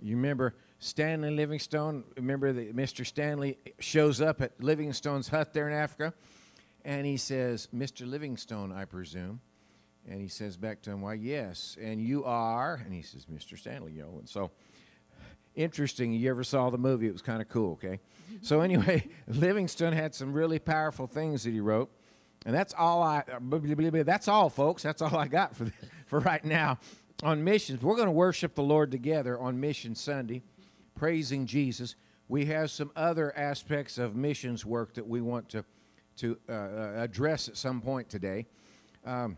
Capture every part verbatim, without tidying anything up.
You remember Stanley Livingstone? Remember that Mister Stanley shows up at Livingstone's hut there in Africa, and he says, "Mister Livingstone, I presume." And he says back to him, "Why, yes, and you are?" And he says, "Mister Stanley, yo." And so, interesting, you ever saw the movie? It was kind of cool, okay? So anyway, Livingstone had some really powerful things that he wrote. And that's all I, that's all, folks. That's all I got for, the, for right now on missions. We're going to worship the Lord together on Mission Sunday, praising Jesus. We have some other aspects of missions work that we want to, to uh, address at some point today. Um,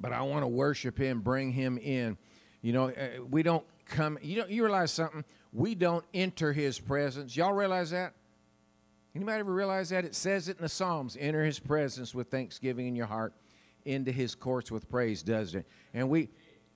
but I want to worship Him, bring Him in. You know, uh, we don't come, you, don't, you realize something? We don't enter His presence. Y'all realize that? Anybody ever realize that? It says it in the Psalms. Enter His presence with thanksgiving in your heart, into His courts with praise, doesn't it? And we,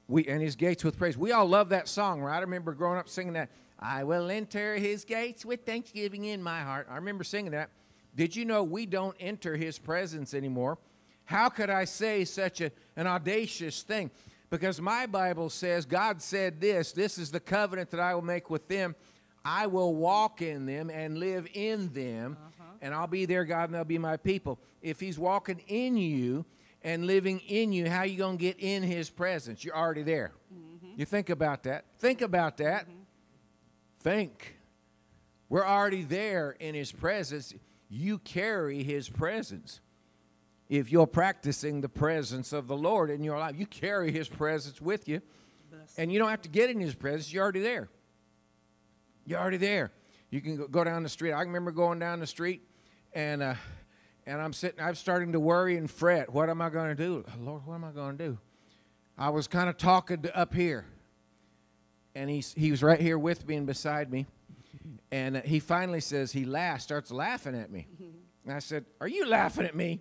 we, and His gates with praise. We all love that song, right? I remember growing up singing that. I will enter His gates with thanksgiving in my heart. I remember singing that. Did you know we don't enter His presence anymore? How could I say such a, an audacious thing? Because my Bible says, God said this, this is the covenant that I will make with them. I will walk in them and live in them, uh-huh. and I'll be their God, and they'll be my people. If He's walking in you and living in you, how are you going to get in His presence? You're already there. Mm-hmm. You think about that. Think about that. Mm-hmm. Think. We're already there in His presence. You carry His presence. If you're practicing the presence of the Lord in your life, you carry His presence with you, Bless and you don't have to get in His presence. You're already there. You're already there. You can go, go down the street. I remember going down the street, and uh, and I'm sitting. I'm starting to worry and fret. What am I going to do, Lord? What am I going to do? I was kind of talking to up here, and he he was right here with me and beside me, and he finally says he laughs, starts laughing at me, and I said, "Are you laughing at me?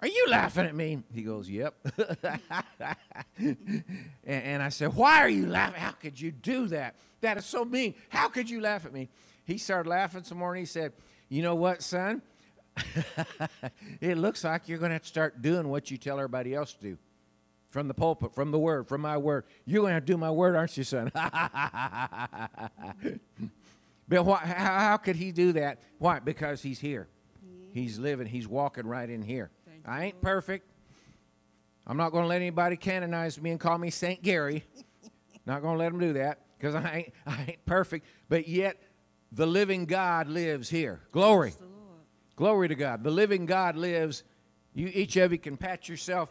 Are you laughing at me?" He goes, "Yep." and, and I said, "Why are you laughing? How could you do that? That is so mean. How could you laugh at me?" He started laughing some more, and he said, "You know what, son? It looks like you're going to have to start doing what you tell everybody else to do. From the pulpit, from the word, from my word. You're going to have to do my word, aren't you, son?" But why, how, how could he do that? Why? Because he's here. He's living. He's walking right in here. I ain't perfect. I'm not going to let anybody canonize me and call me Saint Gary. Not going to let them do that, because I ain't, I ain't perfect. But yet, the living God lives here. Glory. Glory to God. The living God lives. You, each of you can pat yourself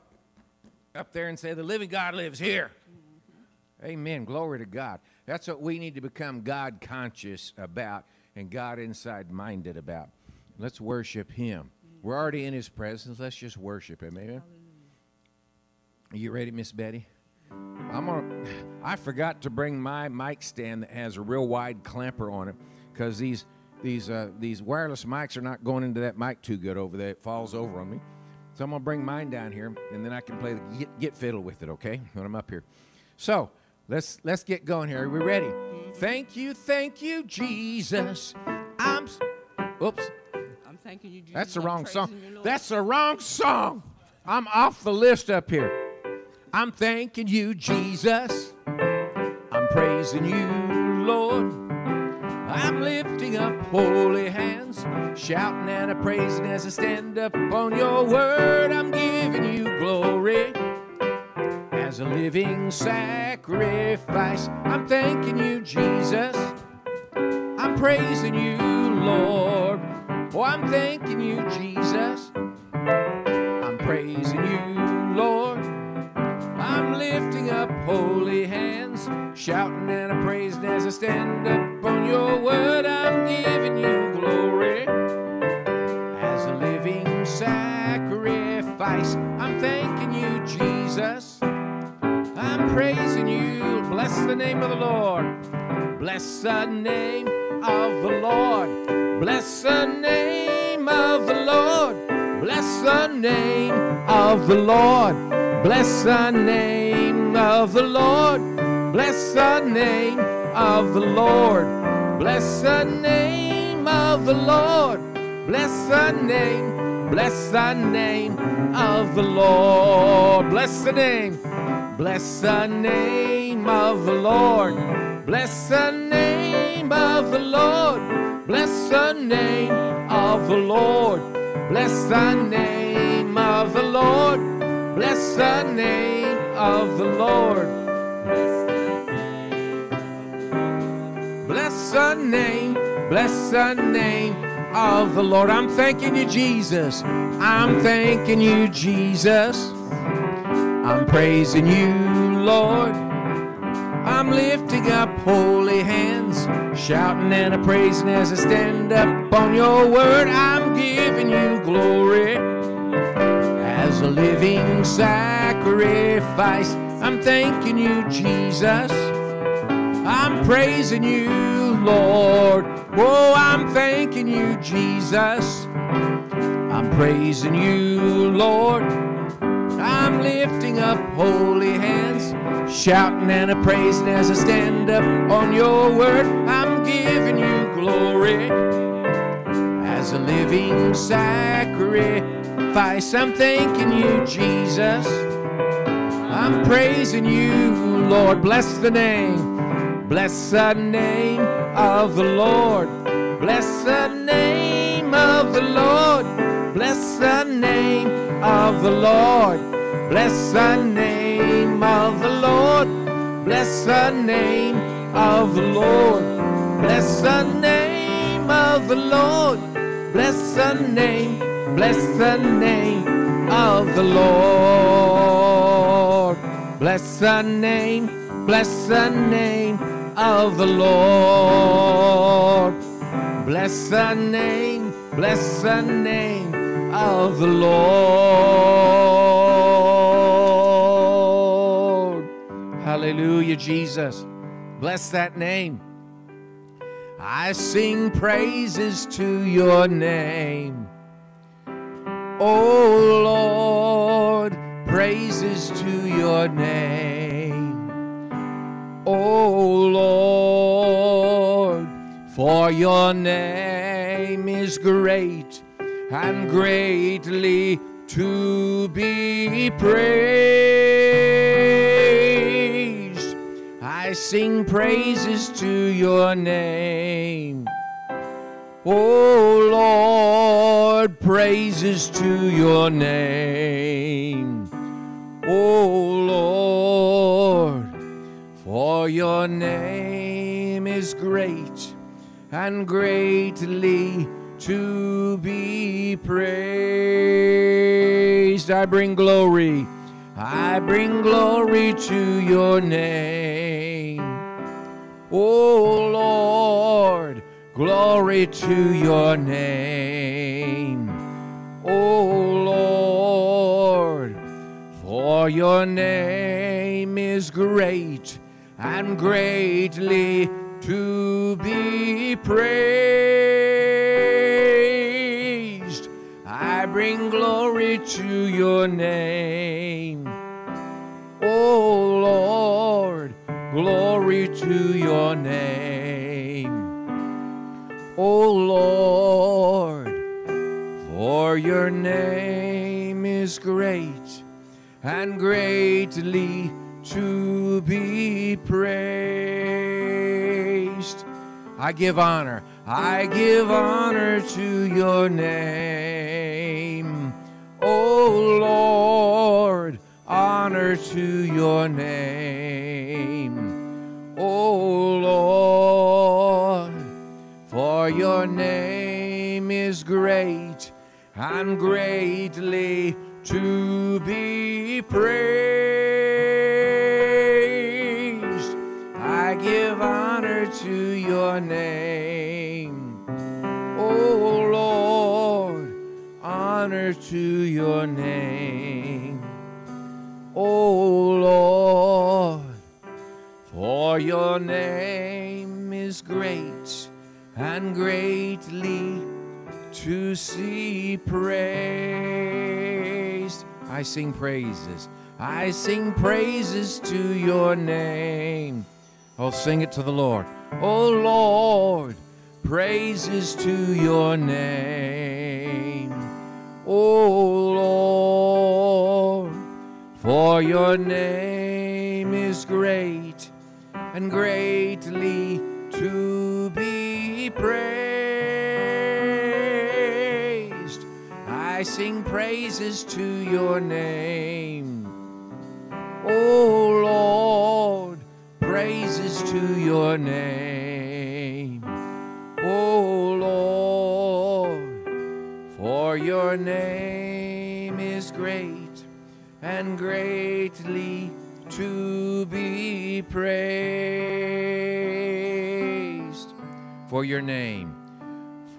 up there and say, the living God lives here. Mm-hmm. Amen. Glory to God. That's what we need to become God conscious about and God inside minded about. Let's worship Him. We're already in His presence. Let's just worship Him. Amen. Are you ready, Miss Betty? I'm gonna, I forgot to bring my mic stand that has a real wide clamper on it, because these these uh, these wireless mics are not going into that mic too good over there. It falls over on me. So I'm gonna bring mine down here, and then I can play the get, get fiddle with it. Okay, when I'm up here. So let's let's get going here. Are we ready? Thank you, thank you, Jesus. I'm. Oops. Thanking you, Jesus. That's the wrong song. That's the wrong song. I'm off the list up here. I'm thanking you, Jesus. I'm praising you, Lord. I'm lifting up holy hands, shouting and appraising as I stand up on your word. I'm giving you glory as a living sacrifice. I'm thanking you, Jesus. I'm praising you, Lord. Oh, I'm thanking you, Jesus. I'm praising you, Lord. I'm lifting up holy hands, shouting and appraising as I stand up on your word. I'm giving you glory as a living sacrifice. I'm thanking you, Jesus. I'm praising you. Bless the name of the Lord. Bless the name of the Lord. Bless the name of the Lord. Bless the name of the Lord. Bless the name of the Lord. Bless the name of the Lord. Bless the name of the Lord. Bless the name. Bless the name of the Lord. Bless the name. Bless the name name of the Lord. Bless the name of the Lord. Bless the name of the Lord. Bless the name of the Lord. Bless the name of the Lord. Bless the name. Bless the name of the Lord. I'm thanking you, Jesus. I'm thanking you, Jesus. I'm praising you, Lord. I'm lifting up holy hands, shouting and a praising as I stand up on your word. I'm giving you glory as a living sacrifice. I'm thanking you, Jesus. I'm praising you, Lord. Oh, I'm thanking you, Jesus. I'm praising you, Lord. I'm lifting up holy hands, shouting and a praising as I stand up on your word. I'm giving you glory as a living sacrifice. I'm thanking you, Jesus. I'm praising you, Lord. Bless the name. Bless the name of the Lord. Bless the name of the Lord. Bless the name of the Lord. Bless the name of the Lord. Bless the name of the Lord. Bless the name of the Lord. Bless the name. Bless the name of the Lord. Bless the name. Bless the name of the Lord. Bless the name. Bless the name of the Lord. Hallelujah, Jesus. Bless that name. I sing praises to your name. Oh Lord, praises to your name. Oh Lord, for your name is great and greatly to be praised. I sing praises to your name. Oh Lord, praises to your name. Oh Lord, for your name is great and greatly to be praised. I bring glory, I bring glory to your name. Oh Lord, glory to your name. Oh Lord, for your name is great and greatly to be praised. I bring glory to your name. Oh Lord, glory to your name. Oh Lord, for your name is great and greatly to be praised. I give honor, I give honor to your name. Oh Lord, honor to your name. Oh Lord, for your name is great and greatly to be praised. I give honor to your name. Oh Lord, honor to your name. Oh Lord, for your name is great and greatly to see praised. I sing praises, I sing praises to your name. Oh, sing it to the Lord. Oh Lord, praises to your name. Oh Lord, for your name is great and greatly to be praised. I sing praises to your name. O Lord, praises to your name. O Lord, for your name is great and greatly to be praised. For your name,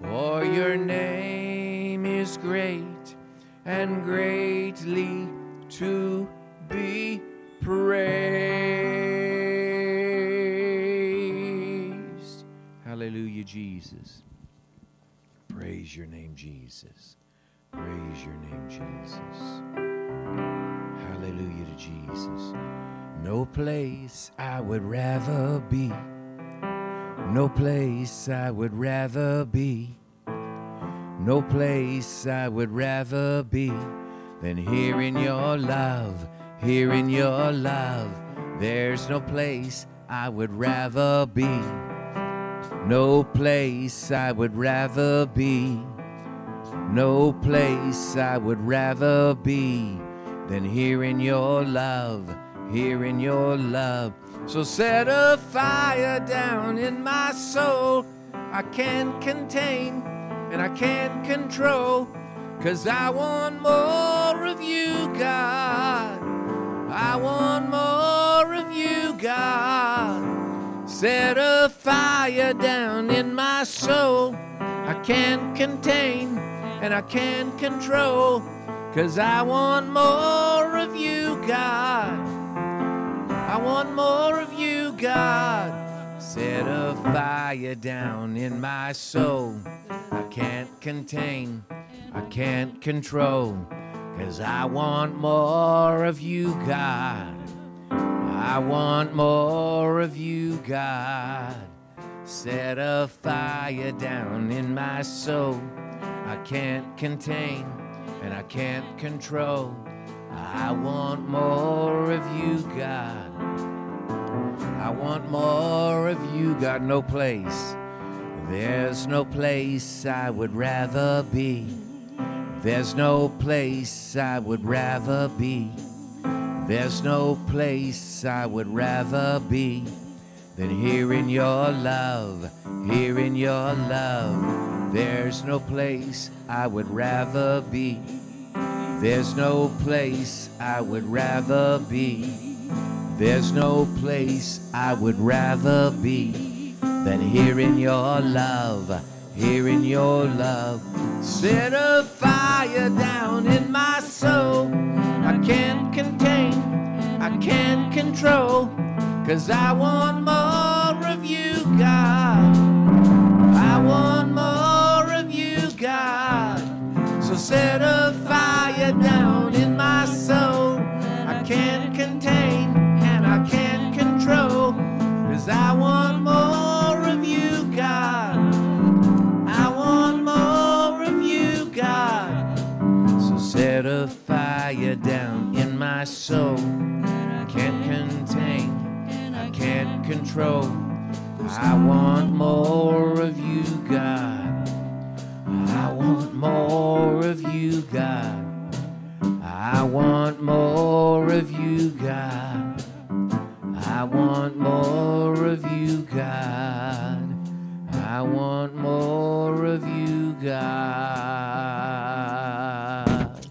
for your name is great and greatly to be praised. Hallelujah, Jesus. Praise your name, Jesus. Praise your name, Jesus. Hallelujah to Jesus. No place I would rather be. No place I would rather be. No place I would rather be than here in your love, here in your love. There's no place I would rather be. No place I would rather be. No place I would rather be than here in your love, here in your love. So set a fire down in my soul I can't contain and I can't control, 'cause I want more of you, God. I want more of you, God. Set a fire down in my soul I can't contain and I can't control, 'cause I want more of you, God. I want more of you, God. Set a fire down in my soul I can't contain, I can't control, 'cause I want more of you, God. I want more of you, God. Set a fire down in my soul I can't contain and I can't control. I want more of you, God. I want more of you, God. No place. There's no place I would rather be. There's no place I would rather be. There's no place I would rather be than here in your love, here in your love. There's no place I would rather be. There's no place I would rather be. There's no place I would rather be than here in your love, here in your love. Set a fire down in my soul I can't contain, I can't control, 'cause I want more of you, God. I want more, God. So set a fire down in my soul I can't contain and I can't control, 'cause I want more of you, God. I want more of you, God. So set a fire down in my soul I can't contain, I can't control. I want more of you, God. I want more of you, God. I want more of you, God. I want more of you, God. I want more of you, God.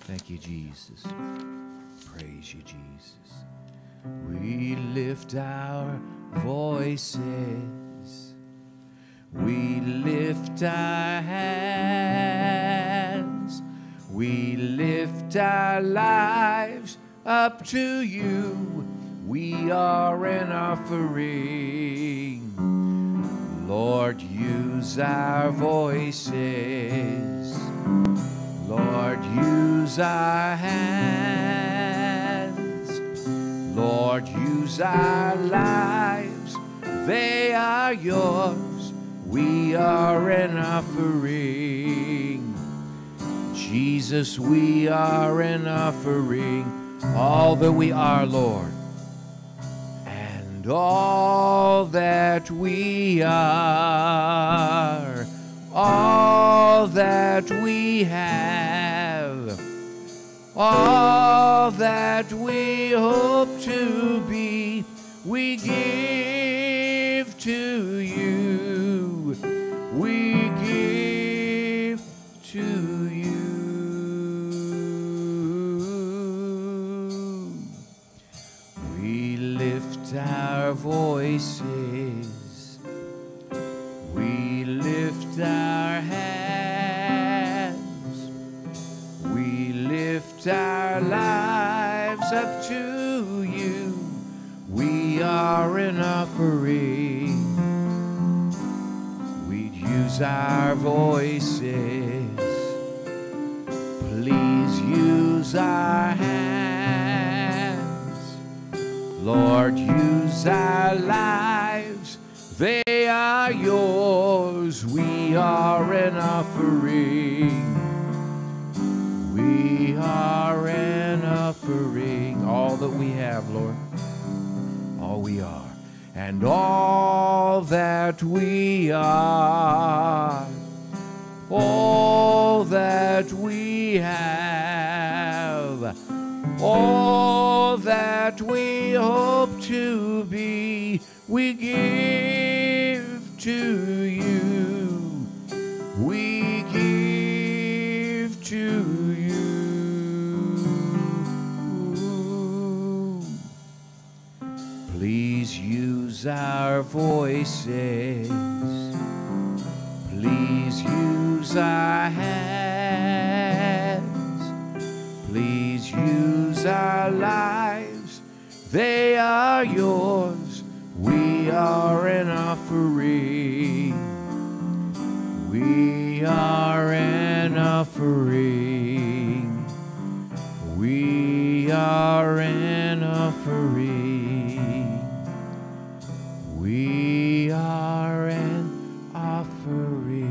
Thank you, Jesus. Praise you, Jesus. We lift our voices. We lift our hands, we lift our lives up to you. We are an offering. Lord, use our voices. Lord, use our hands. Lord, use our lives. They are yours. We are an offering. Jesus, we are an offering. All that we are, Lord, and and all that we are, all that we have, all that we hope to be, we give to you, we give to you. We lift our voices, we lift our hands, we lift our lives up to you. We are an offering. We'd use our voices. Please use our hands. Lord, use our lives. They are yours, we are an offering, we are an offering, all that we have, Lord, all we are, and all that we are, all that we have, all that we hope to be, we give to you, we give to you. Please use our voices, please use our hands, please use our lives, they are yours. We are an offering, we are an offering, we are an offering, we are an offering.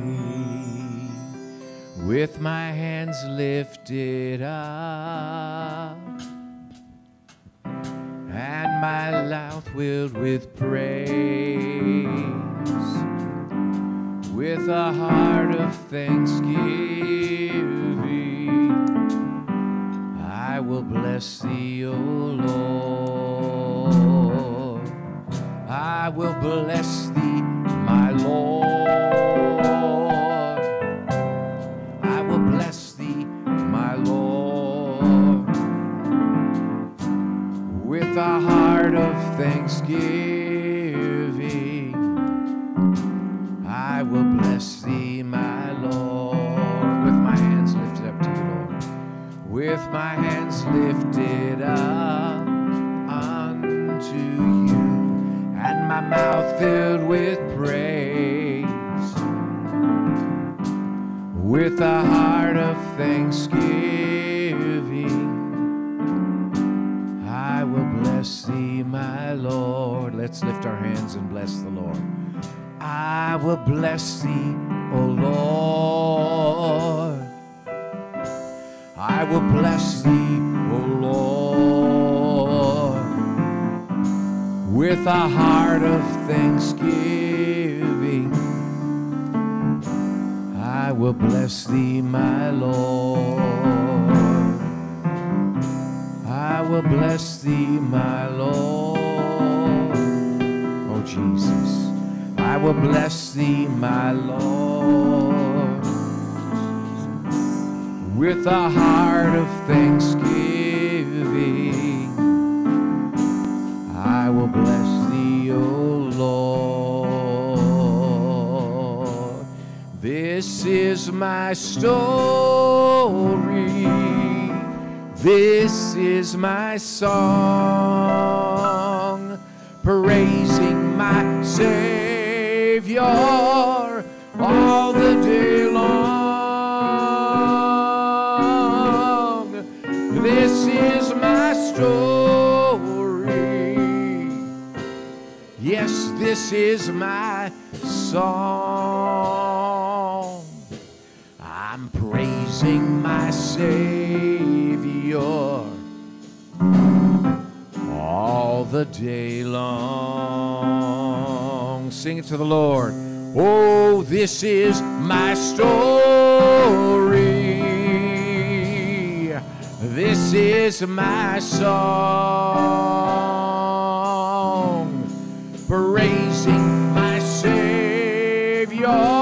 With my hands lifted up and my mouth filled with praise, with a heart of thanksgiving, I will bless thee, O Lord. I will bless thee, my Lord. I will bless thee, my Lord, with a heart of thanksgiving. I will bless thee, my Lord, with my hands lifted up to you, Lord, with my hands lifted up unto you, and my mouth filled with praise, with a heart of thanksgiving. I will bless thee, my Lord. Let's lift our hands and bless the Lord. I will bless thee, O Lord. I will bless thee, O Lord, with a heart of thanksgiving. I will bless thee, my Lord. I will bless thee, my Lord. Oh, Jesus. I will bless thee, my Lord, with a heart of thanksgiving. I will bless thee, O Lord. This is my story. This is my song, praising my Savior all the day long. This is my story. Yes, this is my song. I'm praising my Savior all the the day long. Sing it to the Lord. Oh, this is my story. This is my song. Praising my Savior.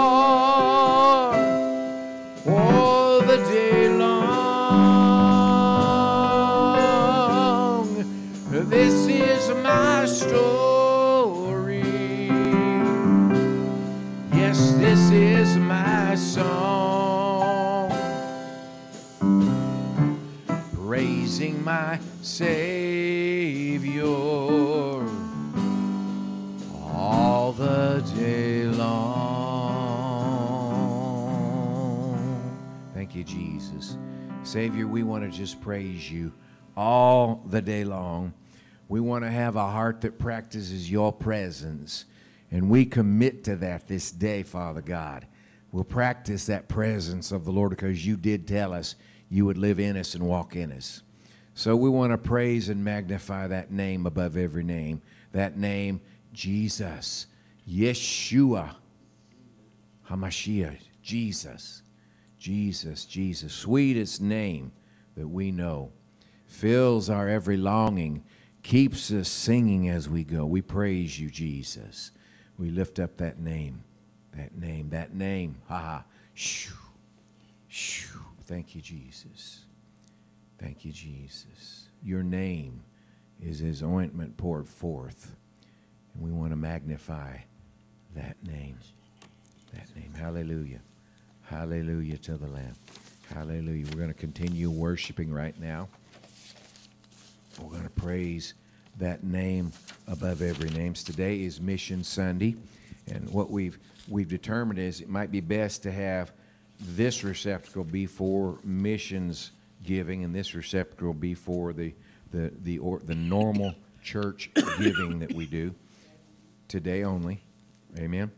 Praising my Savior all the day long. Thank you, Jesus. Savior, we want to just praise you all the day long. We want to have a heart that practices your presence, and we commit to that this day, Father God. We'll practice that presence of the Lord because you did tell us you would live in us and walk in us. So we want to praise and magnify that name above every name, that name, Jesus, Yeshua, HaMashiach, Jesus, Jesus, Jesus, sweetest name that we know, fills our every longing, keeps us singing as we go. We praise you, Jesus. We lift up that name. That name, that name, ha ha, shoo, shoo. Thank you, Jesus. Thank you, Jesus. Your name is as ointment poured forth, and we want to magnify that name, that name. Hallelujah, hallelujah to the Lamb, hallelujah. We're going to continue worshiping right now. We're going to praise that name above every name. Today is Mission Sunday, and what we've we've determined is it might be best to have this receptacle be for missions giving, and this receptacle be for the the the or the normal church giving that we do today only. Amen.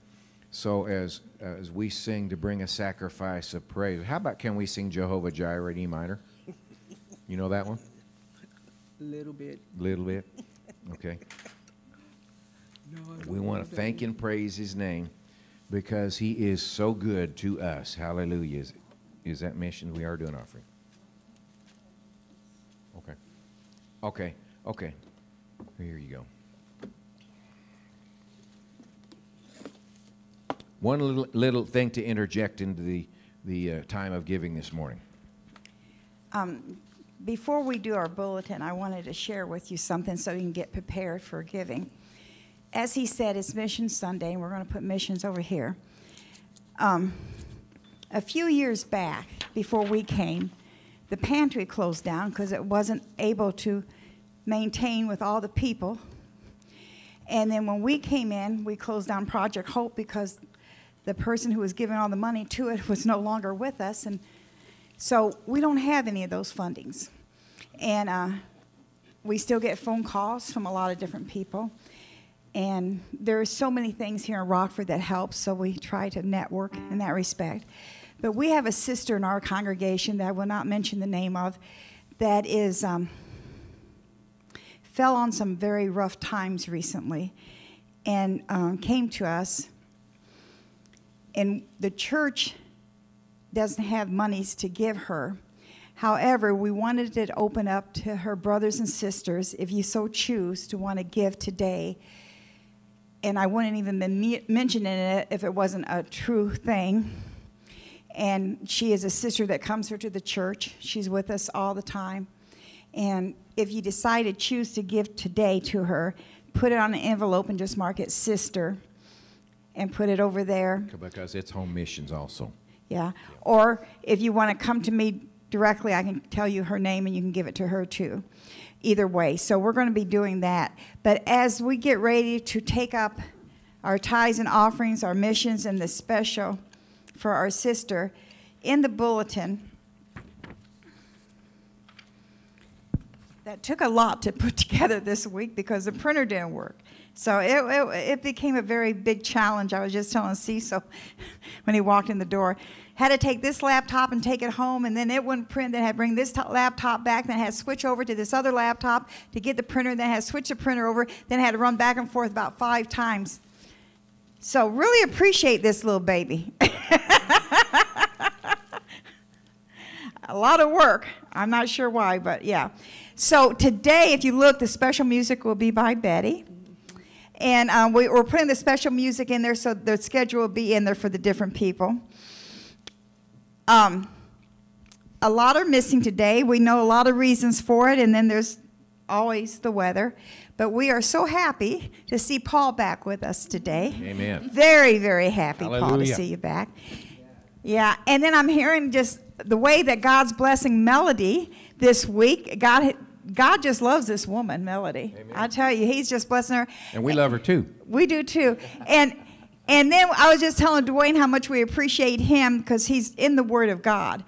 So as uh, as we sing to bring a sacrifice of praise, how about can we sing Jehovah Jireh in E minor? You know that one? A little bit. Little bit. Okay. We want to thank and praise his name because he is so good to us. Hallelujah. Is, is that mission? We are doing offering. Okay. Okay. Okay. Here you go. One little, little thing to interject into the, the uh, time of giving this morning. Um, before we do our bulletin, I wanted to share with you something so you can get prepared for giving. As he said, it's Mission Sunday, and we're going to put missions over here. Um, a few years back, before we came, the pantry closed down because it wasn't able to maintain with all the people. And then when we came in, we closed down Project Hope because the person who was giving all the money to it was no longer with us. And so we don't have any of those fundings. And uh, we still get phone calls from a lot of different people. And there are so many things here in Rockford that help, so we try to network in that respect. But we have a sister in our congregation that I will not mention the name of that is um, fell on some very rough times recently and um, came to us. And the church doesn't have monies to give her. However, we wanted it open up to her brothers and sisters, if you so choose to want to give today. And I wouldn't even be mentioning it if it wasn't a true thing. And she is a sister that comes here to the church. She's with us all the time. And if you decide to choose to give today to her, put it on an envelope and just mark it sister and put it over there. Because it's home missions also. Yeah. Yeah. Or if you want to come to me directly, I can tell you her name and you can give it to her too. Either way, so we're going to be doing that. But as we get ready to take up our tithes and offerings, our missions, and the special for our sister, in the bulletin, that took a lot to put together this week because the printer didn't work. So it, it, it became a very big challenge. I was just telling Cecil when he walked in the door, had to take this laptop and take it home, and then it wouldn't print, then had to bring this laptop back, then had to switch over to this other laptop to get the printer, then had to switch the printer over, then had to run back and forth about five times. So really appreciate this little baby. A lot of work. I'm not sure why, but yeah. So today, if you look, the special music will be by Betty. And um, we, we're putting the special music in there, so the schedule will be in there for the different people. Um, a lot are missing today. We know a lot of reasons for it, and then there's always the weather. But we are so happy to see Paul back with us today. Amen. Very, very happy, Hallelujah. Paul, to see you back. Yeah, and then I'm hearing just the way that God's blessing Melody this week. God, God just loves this woman, Melody. Amen. I tell you, he's just blessing her. And we love her, too. We do, too. And and then I was just telling Dwayne how much we appreciate him because he's in the Word of God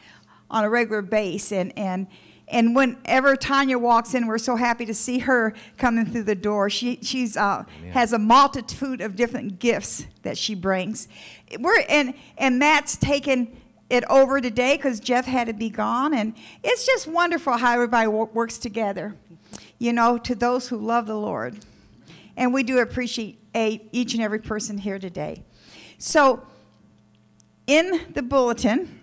on a regular basis. And, and, and whenever Tanya walks in, we're so happy to see her coming through the door. She she's uh, has a multitude of different gifts that she brings. We're and, and Matt's taken it over today because Jeff had to be gone, and it's just wonderful how everybody works together, you know, to those who love the Lord. And we do appreciate each and every person here today. So in the bulletin,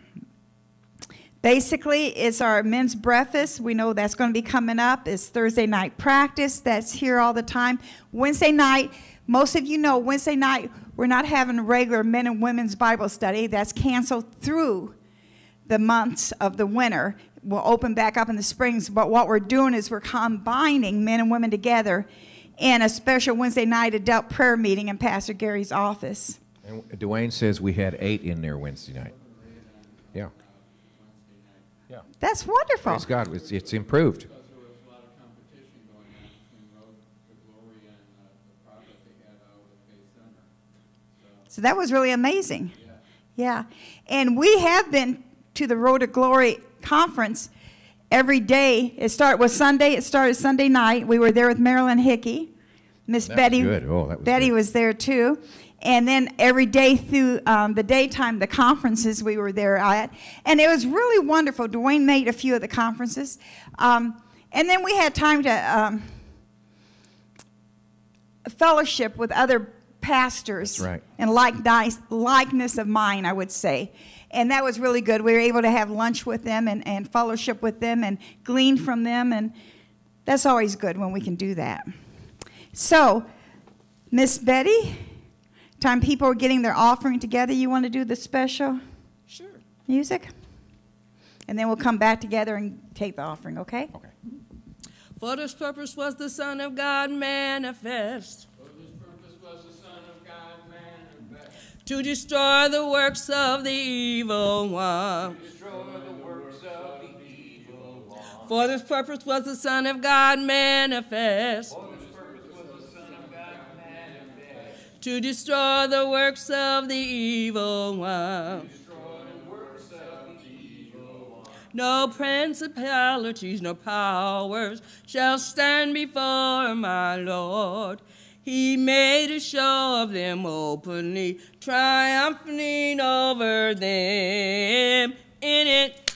basically it's our men's breakfast. We know that's going to be coming up. It's Thursday night practice. That's here all the time. Wednesday night, most of you know Wednesday night, we're not having regular men and women's Bible study. That's canceled through the months of the winter. We'll open back up in the springs, but what we're doing is we're combining men and women together in a special Wednesday night adult prayer meeting in Pastor Gary's office. And Dwayne says we had eight in there Wednesday night. Yeah. Yeah. That's wonderful. Praise God. It's, it's improved. So that was really amazing. Yeah. And we have been to the Road to Glory conference every day. It started with Sunday. It started Sunday night. We were there with Marilyn Hickey. Miss Betty was, oh, was, Betty was there, too. And then every day through um, the daytime, the conferences we were there at. And it was really wonderful. Dwayne made a few of the conferences. Um, and then we had time to um, fellowship with other pastors, right, and like nice, likeness of mine, I would say. And that was really good. We were able to have lunch with them and, and fellowship with them and glean from them. And that's always good when we can do that. So, Miss Betty, time people are getting their offering together, you want to do the special sure. music? And then we'll come back together and take the offering, okay? Okay. For this purpose was the Son of God manifest. To destroy the works of the evil one. To destroy the works of the evil one. For this purpose was the Son of God manifest. For this purpose was the Son of God manifest. To destroy the works of the evil one. To destroy the works of the evil one. No principalities, no powers shall stand before my Lord. He made a show of them openly, triumphing over them in it.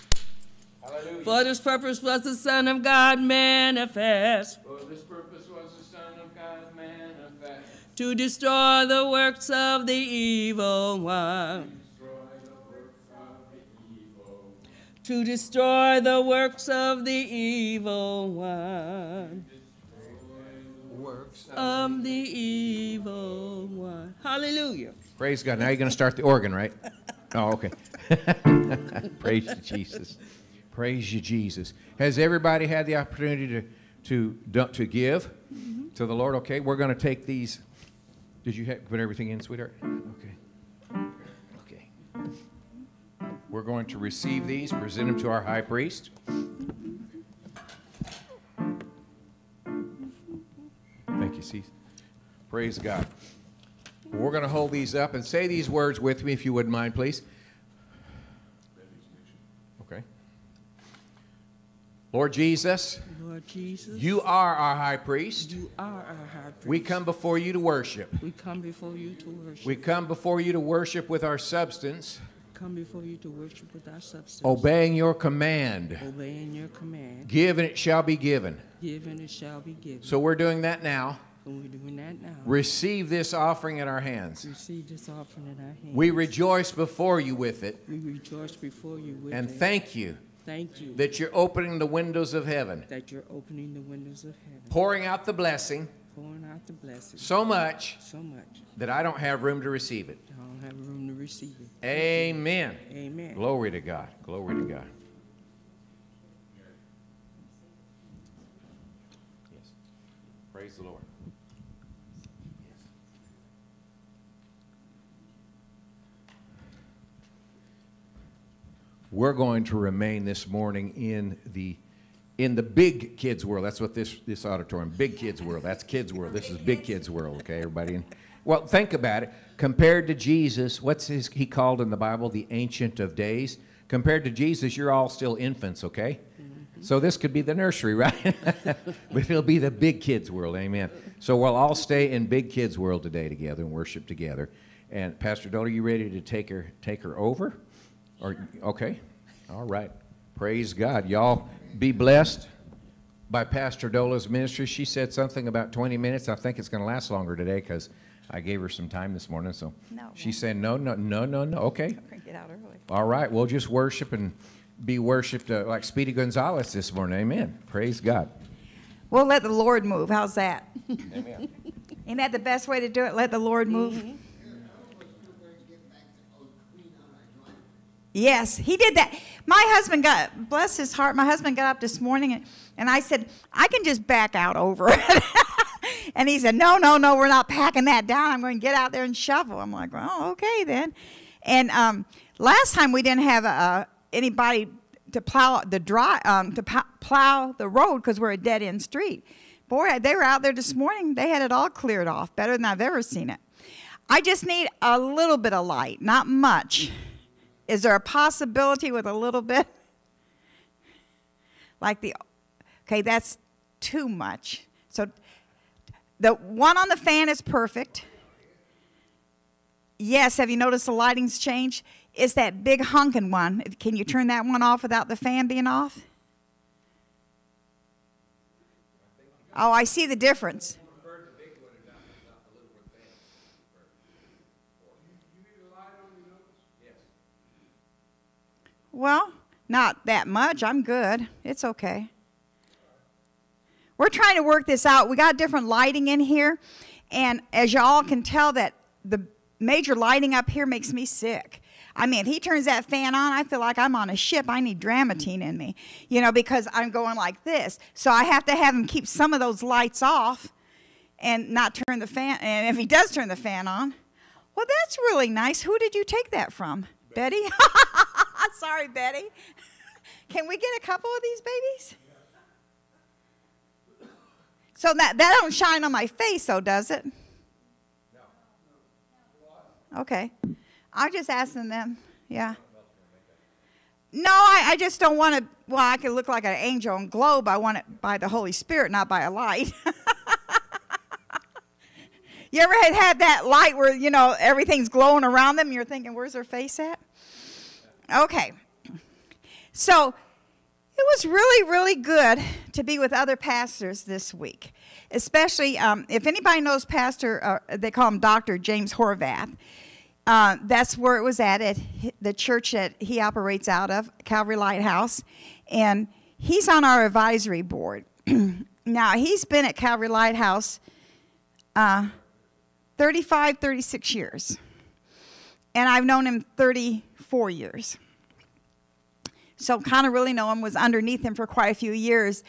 Hallelujah. For this purpose was the Son of God manifest. For this purpose was the Son of God manifest. To destroy the works of the evil one. To destroy the works of the evil one. Works of the evil one. Hallelujah. Praise God. Now you're going to start the organ, right? Oh, okay. Praise you, Jesus. Praise you, Jesus. Has everybody had the opportunity to to to give mm-hmm. to the Lord? Okay, we're going to take these. Did you have, put everything in, sweetheart? Okay. Okay. We're going to receive these, present them to our high priest. Thank you, see. Praise God. We're going to hold these up and say these words with me, if you wouldn't mind, please. Okay. Lord Jesus, Lord Lord Jesus. You are our high priest. You are our high priest. We come before you to worship. We come before you to worship. We come before you to worship with our substance. Come before you to worship with our substance. Obeying your command. Obeying your command. Give and it shall be given. Give and it shall be given. So we're doing that now. And we're doing that now. Receive this offering at our hands. Receive this offering at our hands. We rejoice before you with it. We rejoice before you with and it. And thank you. Thank you. That you're opening the windows of heaven. That you're opening the windows of heaven. Pouring out the blessing. Pouring out the blessing. So much. So much. That I don't have room to receive it. I don't have room to receive it. Amen. Amen. Glory to God. Glory to God. Yes. Praise the Lord. We're going to remain this morning in the in the big kids world. That's what this this auditorium, big kids world. That's kids world. This is big kids world. Okay, everybody. In, well, think about it. Compared to Jesus, what's his he called in the Bible the Ancient of Days? Compared to Jesus, you're all still infants. Okay, mm-hmm. So this could be the nursery, right? But it'll be the big kids world. Amen. So we'll all stay in big kids world today together and worship together. And Pastor Dola, are you ready to take her take her over? Or, okay, all right. Praise God. Y'all be blessed by Pastor Dola's ministry. She said something about twenty minutes. I think it's going to last longer today because I gave her some time this morning. So no, she said, no, no, no, no, no. Okay. Get out early. All right. We'll just worship and be worshiped uh, like Speedy Gonzalez this morning. Amen. Praise God. We'll let the Lord move. How's that? Amen. Ain't that the best way to do it? Let the Lord move. Mm-hmm. Yes, he did that. My husband got, bless his heart, my husband got up this morning, and, and I said, I can just back out over it. And he said, no, no, no, we're not packing that down. I'm going to get out there and shovel. I'm like, well, okay then. And um, last time we didn't have uh, anybody to plow the dry, um, to plow the road because we're a dead-end street. Boy, they were out there this morning. They had it all cleared off, better than I've ever seen it. I just need a little bit of light, not much. Is there a possibility with a little bit? Like the, okay, that's too much. So the one on the fan is perfect. Yes, have you noticed the lighting's changed? It's that big honking one. Can you turn that one off without the fan being off? Oh, I see the difference. Well, not that much. I'm good. It's okay. We're trying to work this out. We got different lighting in here. And as y'all can tell, that the major lighting up here makes me sick. I mean, if he turns that fan on, I feel like I'm on a ship. I need Dramamine in me, you know, because I'm going like this. So I have to have him keep some of those lights off and not turn the fan. And if he does turn the fan on, well, that's really nice. Who did you take that from? Betty? Sorry, Betty. Can we get a couple of these babies? So that, that don't shine on my face, though, does it? No. Okay. I'm just asking them. Yeah. No, I, I just don't want to. Well, I could look like an angel on globe. I want it by the Holy Spirit, not by a light. You ever had, had that light where, you know, everything's glowing around them? You're thinking, where's their face at? Okay, so it was really, really good to be with other pastors this week, especially um, if anybody knows Pastor, uh, they call him Doctor James Horvath. Uh, that's where it was at, at the church that he operates out of, Calvary Lighthouse, and he's on our advisory board. Now, he's been at Calvary Lighthouse uh, thirty-five, thirty-six years, and I've known him thirty-four years. So kind of really know him, was underneath him for quite a few years.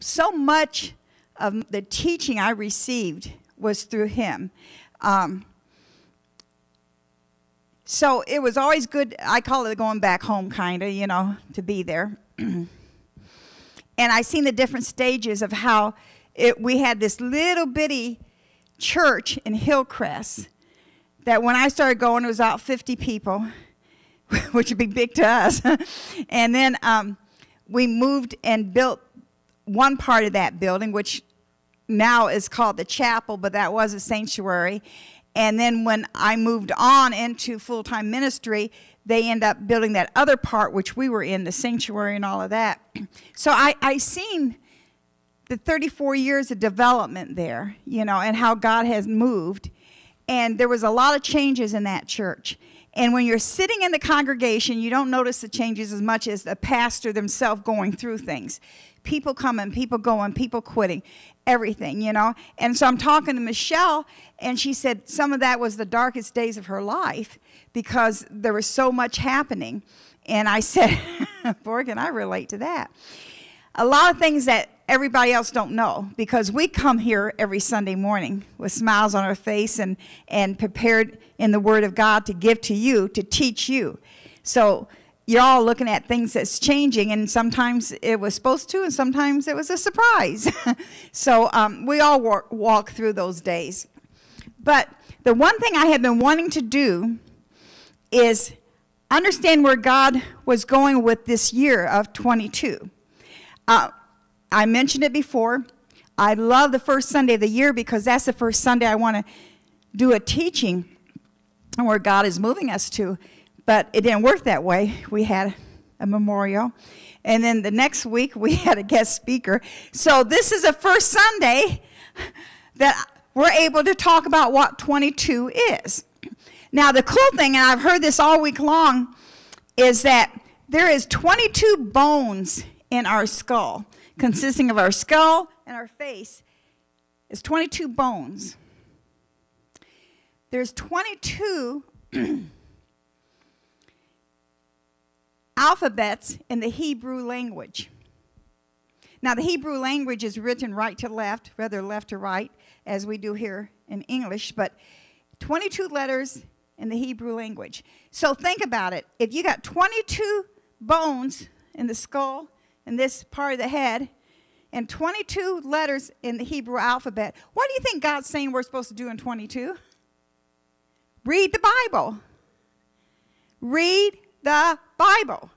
So much of the teaching I received was through him. Um, so it was always good. I call it going back home, kind of, you know, to be there. And I seen the different stages of how it, we had this little bitty church in Hillcrest that when I started going, it was about fifty people. Which would be big to us. And then um, we moved and built one part of that building, which now is called the chapel, but that was a sanctuary. And then when I moved on into full-time ministry, they end up building that other part, which we were in, the sanctuary and all of that. So I, I seen the thirty-four years of development there, you know, and how God has moved. And there was a lot of changes in that church. And when you're sitting in the congregation, you don't notice the changes as much as the pastor themselves going through things. People coming, people going, people quitting, everything, you know. And so I'm talking to Michelle, and she said some of that was the darkest days of her life because there was so much happening. And I said, boy, can I relate to that. A lot of things that everybody else don't know, because we come here every Sunday morning with smiles on our face and, and prepared in the Word of God to give to you, to teach you. So you're all looking at things that's changing, and sometimes it was supposed to, and sometimes it was a surprise. So um, we all walk, walk through those days. But the one thing I had been wanting to do is understand where God was going with this year of twenty-two. Uh, I mentioned it before. I love the first Sunday of the year because that's the first Sunday I want to do a teaching on where God is moving us to. But it didn't work that way. We had a memorial. And then the next week, we had a guest speaker. So this is the first Sunday that we're able to talk about what twenty-two is. Now, the cool thing, and I've heard this all week long, is that there is twenty-two bones in our skull, consisting of our skull and our face. It's twenty-two bones. There's twenty-two... alphabets in the Hebrew language. Now, the Hebrew language is written right to left, rather left to right, as we do here in English, but twenty-two letters in the Hebrew language. So think about it. If you got twenty-two bones in the skull, in this part of the head, and twenty-two letters in the Hebrew alphabet, what do you think God's saying we're supposed to do in twenty-two? Read the Bible. Read the Bible.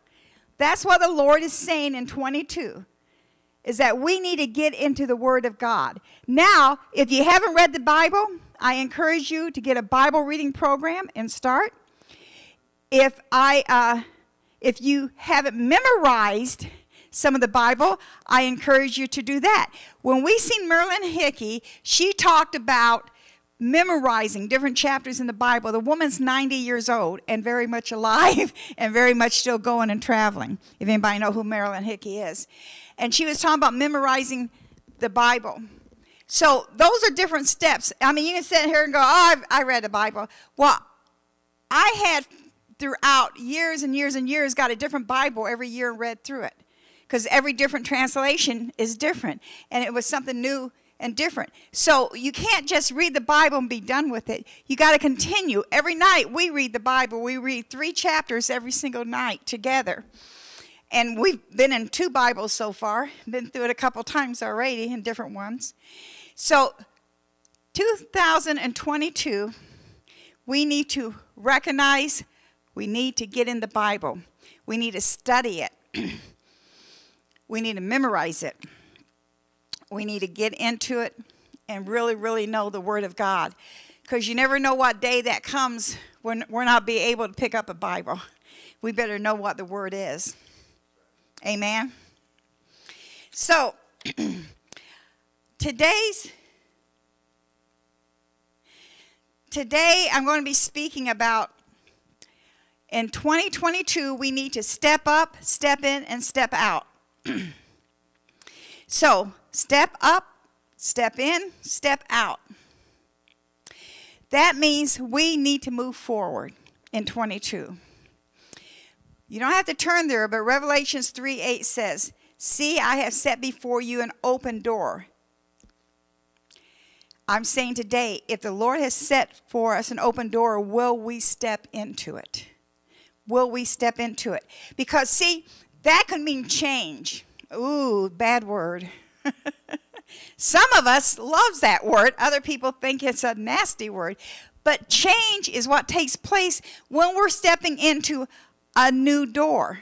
That's what the Lord is saying in twenty-two, is that we need to get into the Word of God. Now, if you haven't read the Bible, I encourage you to get a Bible reading program and start. If I, uh, if you haven't memorized some of the Bible, I encourage you to do that. When we seen Marilyn Hickey, she talked about memorizing different chapters in the Bible. The woman's ninety years old and very much alive and very much still going and traveling, if anybody know who Marilyn Hickey is. And she was talking about memorizing the Bible. So those are different steps. I mean, you can sit here and go, oh, I've, I read the Bible. Well, I had throughout years and years and years got a different Bible every year and read through it, because every different translation is different, and it was something new and different. So you can't just read the Bible and be done with it. You got to continue. Every night we read the Bible. We read three chapters every single night together. And we've been in two Bibles so far. Been through it a couple times already in different ones. So two thousand twenty-two, we need to recognize we need to get in the Bible. We need to study it. We need to memorize it. We need to get into it and really, really know the Word of God, because you never know what day that comes when we're not be able to pick up a Bible. We better know what the Word is. Amen? So, today's, today I'm going to be speaking about, in twenty twenty-two, we need to step up, step in, and step out. So, step up, step in, step out. That means we need to move forward in twenty-two. You don't have to turn there, but Revelations three eight says, see, I have set before you an open door. I'm saying today, if the Lord has set for us an open door, will we step into it? Will we step into it? Because, see, that could mean change. Ooh, bad word. Some of us loves that word. Other people think it's a nasty word. But change is what takes place when we're stepping into a new door.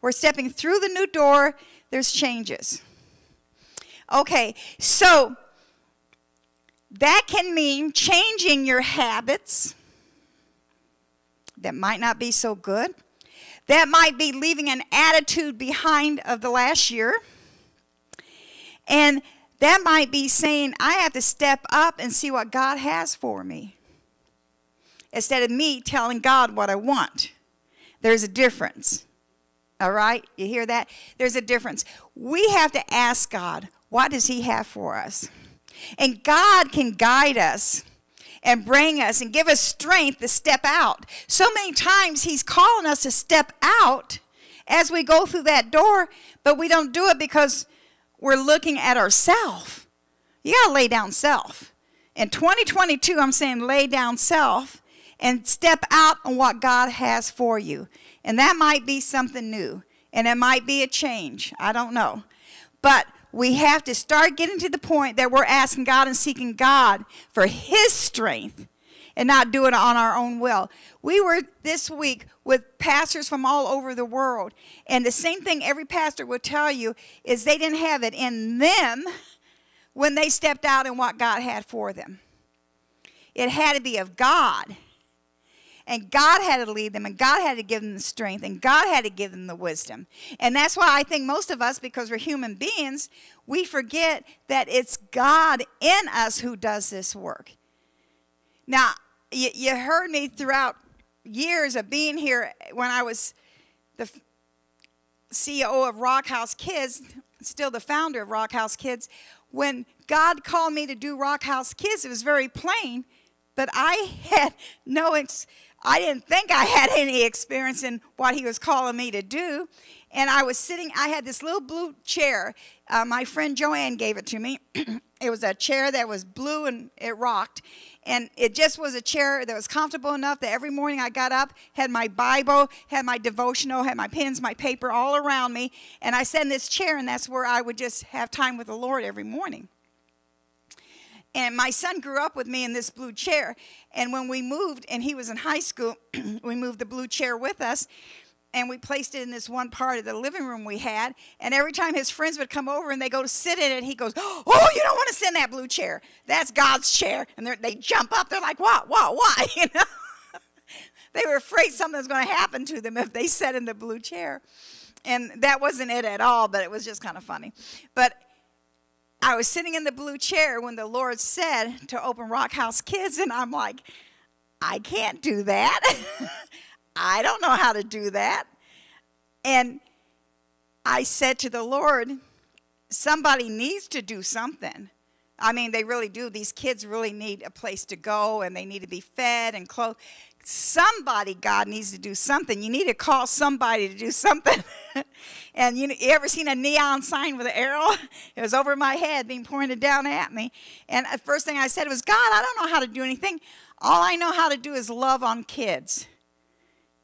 We're stepping through the new door. There's changes. Okay, so that can mean changing your habits that might not be so good. That might be leaving an attitude behind of the last year. And that might be saying, I have to step up and see what God has for me, instead of me telling God what I want. There's a difference. All right? You hear that? There's a difference. We have to ask God, what does he have for us? And God can guide us and bring us and give us strength to step out. So many times he's calling us to step out as we go through that door, but we don't do it because we're looking at ourselves. You got to lay down self. In twenty twenty-two, I'm saying lay down self and step out on what God has for you. And that might be something new, and it might be a change. I don't know. But we have to start getting to the point that we're asking God and seeking God for his strength and not do it on our own will. We were this week with pastors from all over the world, and the same thing every pastor will tell you is they didn't have it in them when they stepped out in what God had for them. It had to be of God, and God had to lead them, and God had to give them the strength, and God had to give them the wisdom. And that's why I think most of us, because we're human beings, we forget that it's God in us who does this work. Now, you, you heard me throughout years of being here when I was the C E O of Rock House Kids, still the founder of Rock House Kids. When God called me to do Rock House Kids, it was very plain. But I had no, ex I didn't think I had any experience in what he was calling me to do. And I was sitting, I had this little blue chair. Uh, my friend Joanne gave it to me. It was a chair that was blue and it rocked. And it just was a chair that was comfortable enough that every morning I got up, had my Bible, had my devotional, had my pens, my paper all around me. And I sat in this chair, and that's where I would just have time with the Lord every morning. And my son grew up with me in this blue chair. And when we moved, and he was in high school, we moved the blue chair with us. And we placed it in this one part of the living room we had. And every time his friends would come over and they go to sit in it, he goes, oh, you don't want to sit in that blue chair. That's God's chair. And they jump up. They're like, what, what, why? You know? They were afraid something was going to happen to them if they sat in the blue chair. And that wasn't it at all, but it was just kind of funny. But I was sitting in the blue chair when the Lord said to open Rock House Kids, and I'm like, I can't do that. I don't know how to do that. And I said to the Lord, somebody needs to do something. I mean, they really do. These kids really need a place to go, and they need to be fed and clothed. Somebody, God, needs to do something. You need to call somebody to do something. And you, you ever seen a neon sign with an arrow? It was over my head being pointed down at me. And the first thing I said was, God, I don't know how to do anything. All I know how to do is love on kids.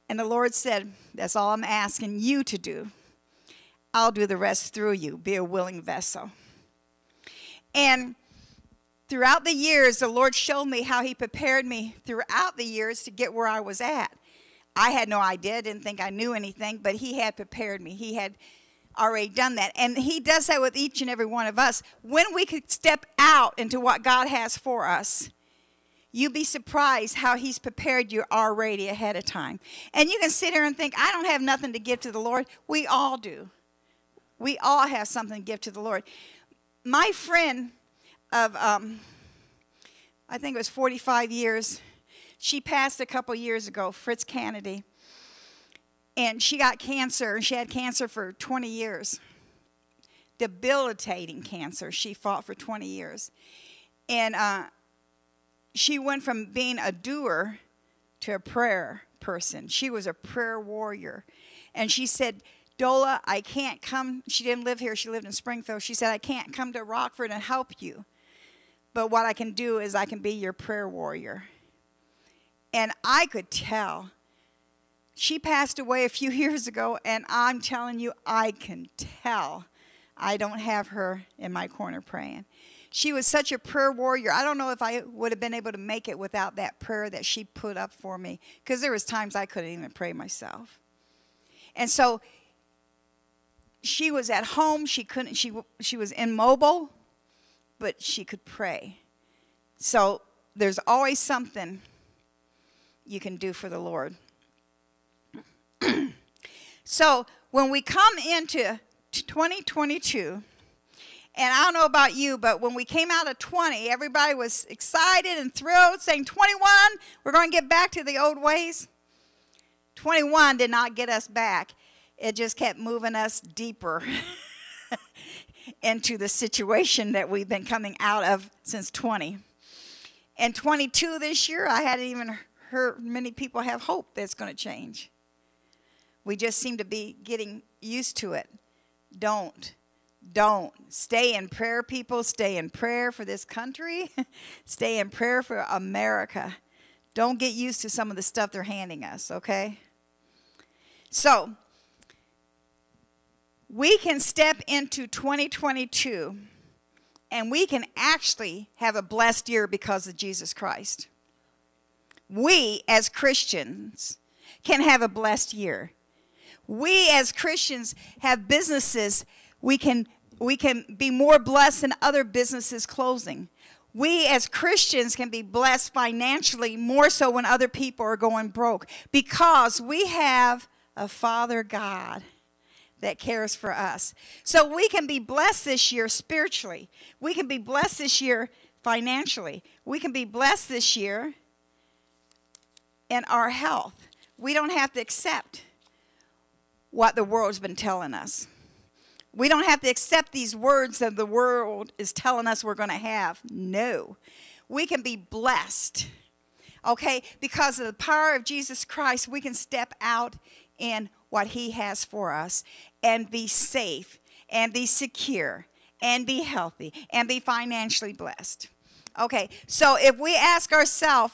And the Lord said, that's all I'm asking you to do. I'll do the rest through you. Be a willing vessel. And throughout the years, the Lord showed me how he prepared me throughout the years to get where I was at. I had no idea, didn't think I knew anything, but he had prepared me. He had already done that. And he does that with each and every one of us. When we could step out into what God has for us, you'd be surprised how he's prepared you already ahead of time. And you can sit here and think, I don't have nothing to give to the Lord. We all do. We all have something to give to the Lord. My friend of, um, I think it was forty-five years, she passed a couple years ago, Fritz Kennedy. And she got cancer, and she had cancer for twenty years. Debilitating cancer. She fought for twenty years. And uh, she went from being a doer to a prayer person. She was a prayer warrior. And she said, Dola, I can't come. She didn't live here. She lived in Springfield. She said, I can't come to Rockford and help you. But what I can do is I can be your prayer warrior. And I could tell. She passed away a few years ago, and I'm telling you, I can tell. I don't have her in my corner praying. She was such a prayer warrior. I don't know if I would have been able to make it without that prayer that she put up for me, because there was times I couldn't even pray myself. And so she was at home. She couldn't, she, she was immobile, but she could pray. So there's always something you can do for the Lord. So when we come into twenty twenty-two, and I don't know about you, but when we came out of twenty, everybody was excited and thrilled, saying, twenty-one, we're going to get back to the old ways. twenty-one did not get us back. It just kept moving us deeper into the situation that we've been coming out of since twenty. And twenty-two this year, I hadn't even heard many people have hope that's going to change. We just seem to be getting used to it. Don't. Don't. Stay in prayer, people. Stay in prayer for this country. Stay in prayer for America. Don't get used to some of the stuff they're handing us, okay? So, we can step into twenty twenty-two, and we can actually have a blessed year because of Jesus Christ. We, as Christians, can have a blessed year. We, as Christians, have businesses. We can, we can be more blessed than other businesses closing. We as Christians can be blessed financially more so when other people are going broke, because we have a Father God that cares for us. So we can be blessed this year spiritually. We can be blessed this year financially. We can be blessed this year in our health. We don't have to accept what the world's been telling us. We don't have to accept these words that the world is telling us we're going to have. No. We can be blessed. Okay? Because of the power of Jesus Christ, we can step out in what he has for us and be safe and be secure and be healthy and be financially blessed. Okay. So if we ask ourselves,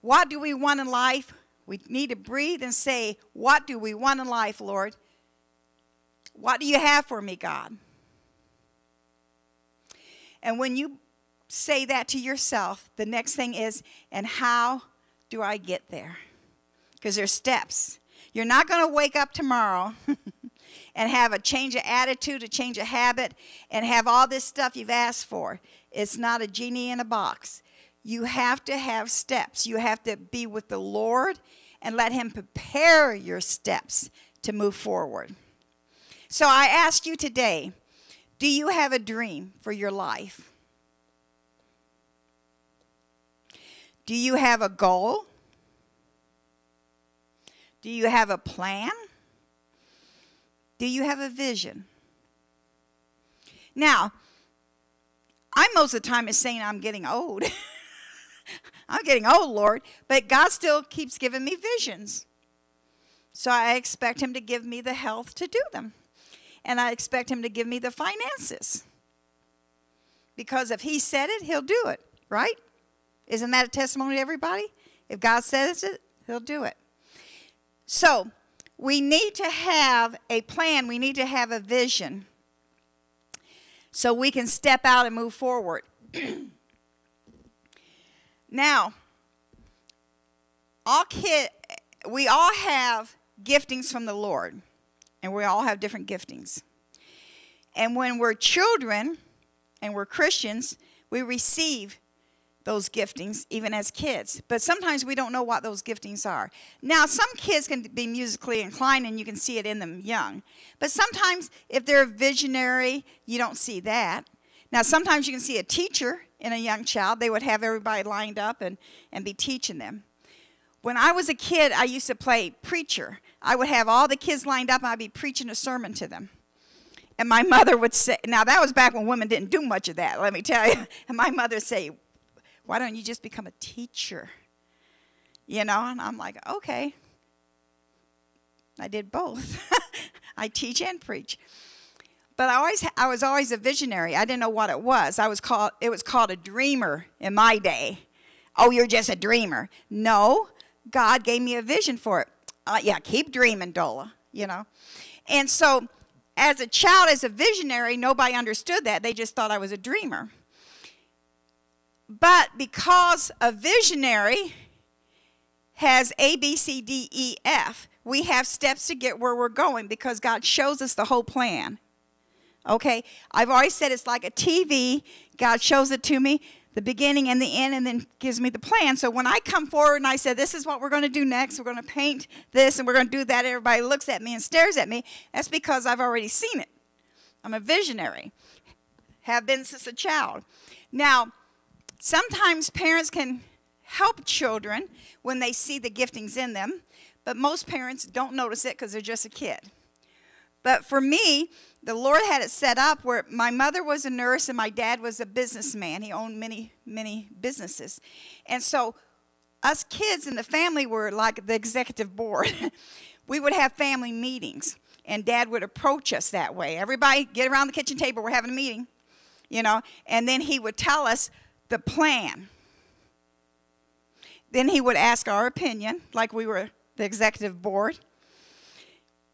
what do we want in life? We need to breathe and say, what do we want in life, Lord? What do you have for me, God? And when you say that to yourself, the next thing is, and how do I get there? Because there's steps. You're not going to wake up tomorrow and have a change of attitude, a change of habit, and have all this stuff you've asked for. It's not a genie in a box. You have to have steps. You have to be with the Lord and let him prepare your steps to move forward. So I ask you today, do you have a dream for your life? Do you have a goal? Do you have a plan? Do you have a vision? Now, I most of the time is saying I'm getting old. I'm getting old, Lord, but God still keeps giving me visions. So I expect him to give me the health to do them. And I expect him to give me the finances. Because if he said it, he'll do it, right? Isn't that a testimony to everybody? If God says it, he'll do it. So we need to have a plan. We need to have a vision so we can step out and move forward. Now, all kid, we all have giftings from the Lord. And we all have different giftings. And when we're children and we're Christians, we receive those giftings even as kids. But sometimes we don't know what those giftings are. Now, some kids can be musically inclined and you can see it in them young. But sometimes if they're visionary, you don't see that. Now, sometimes you can see a teacher in a young child. They would have everybody lined up and, and be teaching them. When I was a kid, I used to play preacher. I would have all the kids lined up, and I'd be preaching a sermon to them. And my mother would say, now that was back when women didn't do much of that, let me tell you. And my mother would say, why don't you just become a teacher? You know, and I'm like, okay. I did both. I teach and preach. But I, always, I was always a visionary. I didn't know what it was. I was called, it was called a dreamer in my day. Oh, you're just a dreamer. No. God gave me a vision for it. Uh, yeah, keep dreaming, Dola, you know. And so as a child, as a visionary, nobody understood that. They just thought I was a dreamer. But because a visionary has A, B, C, D, E, F, We have steps to get where we're going because God shows us the whole plan. Okay? I've always said it's like a T V. God shows it to me, the beginning and the end, and then gives me the plan. So when I come forward and I say, this is what we're going to do next, we're going to paint this, and we're going to do that, everybody looks at me and stares at me, that's because I've already seen it. I'm a visionary. Have been since a child. Now, sometimes parents can help children when they see the giftings in them, but most parents don't notice it because they're just a kid. But for me, the Lord had it set up where my mother was a nurse and my dad was a businessman. He owned many, many businesses. And so us kids in the family were like the executive board. We would have family meetings, and Dad would approach us that way. Everybody get around the kitchen table. We're having a meeting, you know. And then he would tell us the plan. Then he would ask our opinion, like we were the executive board.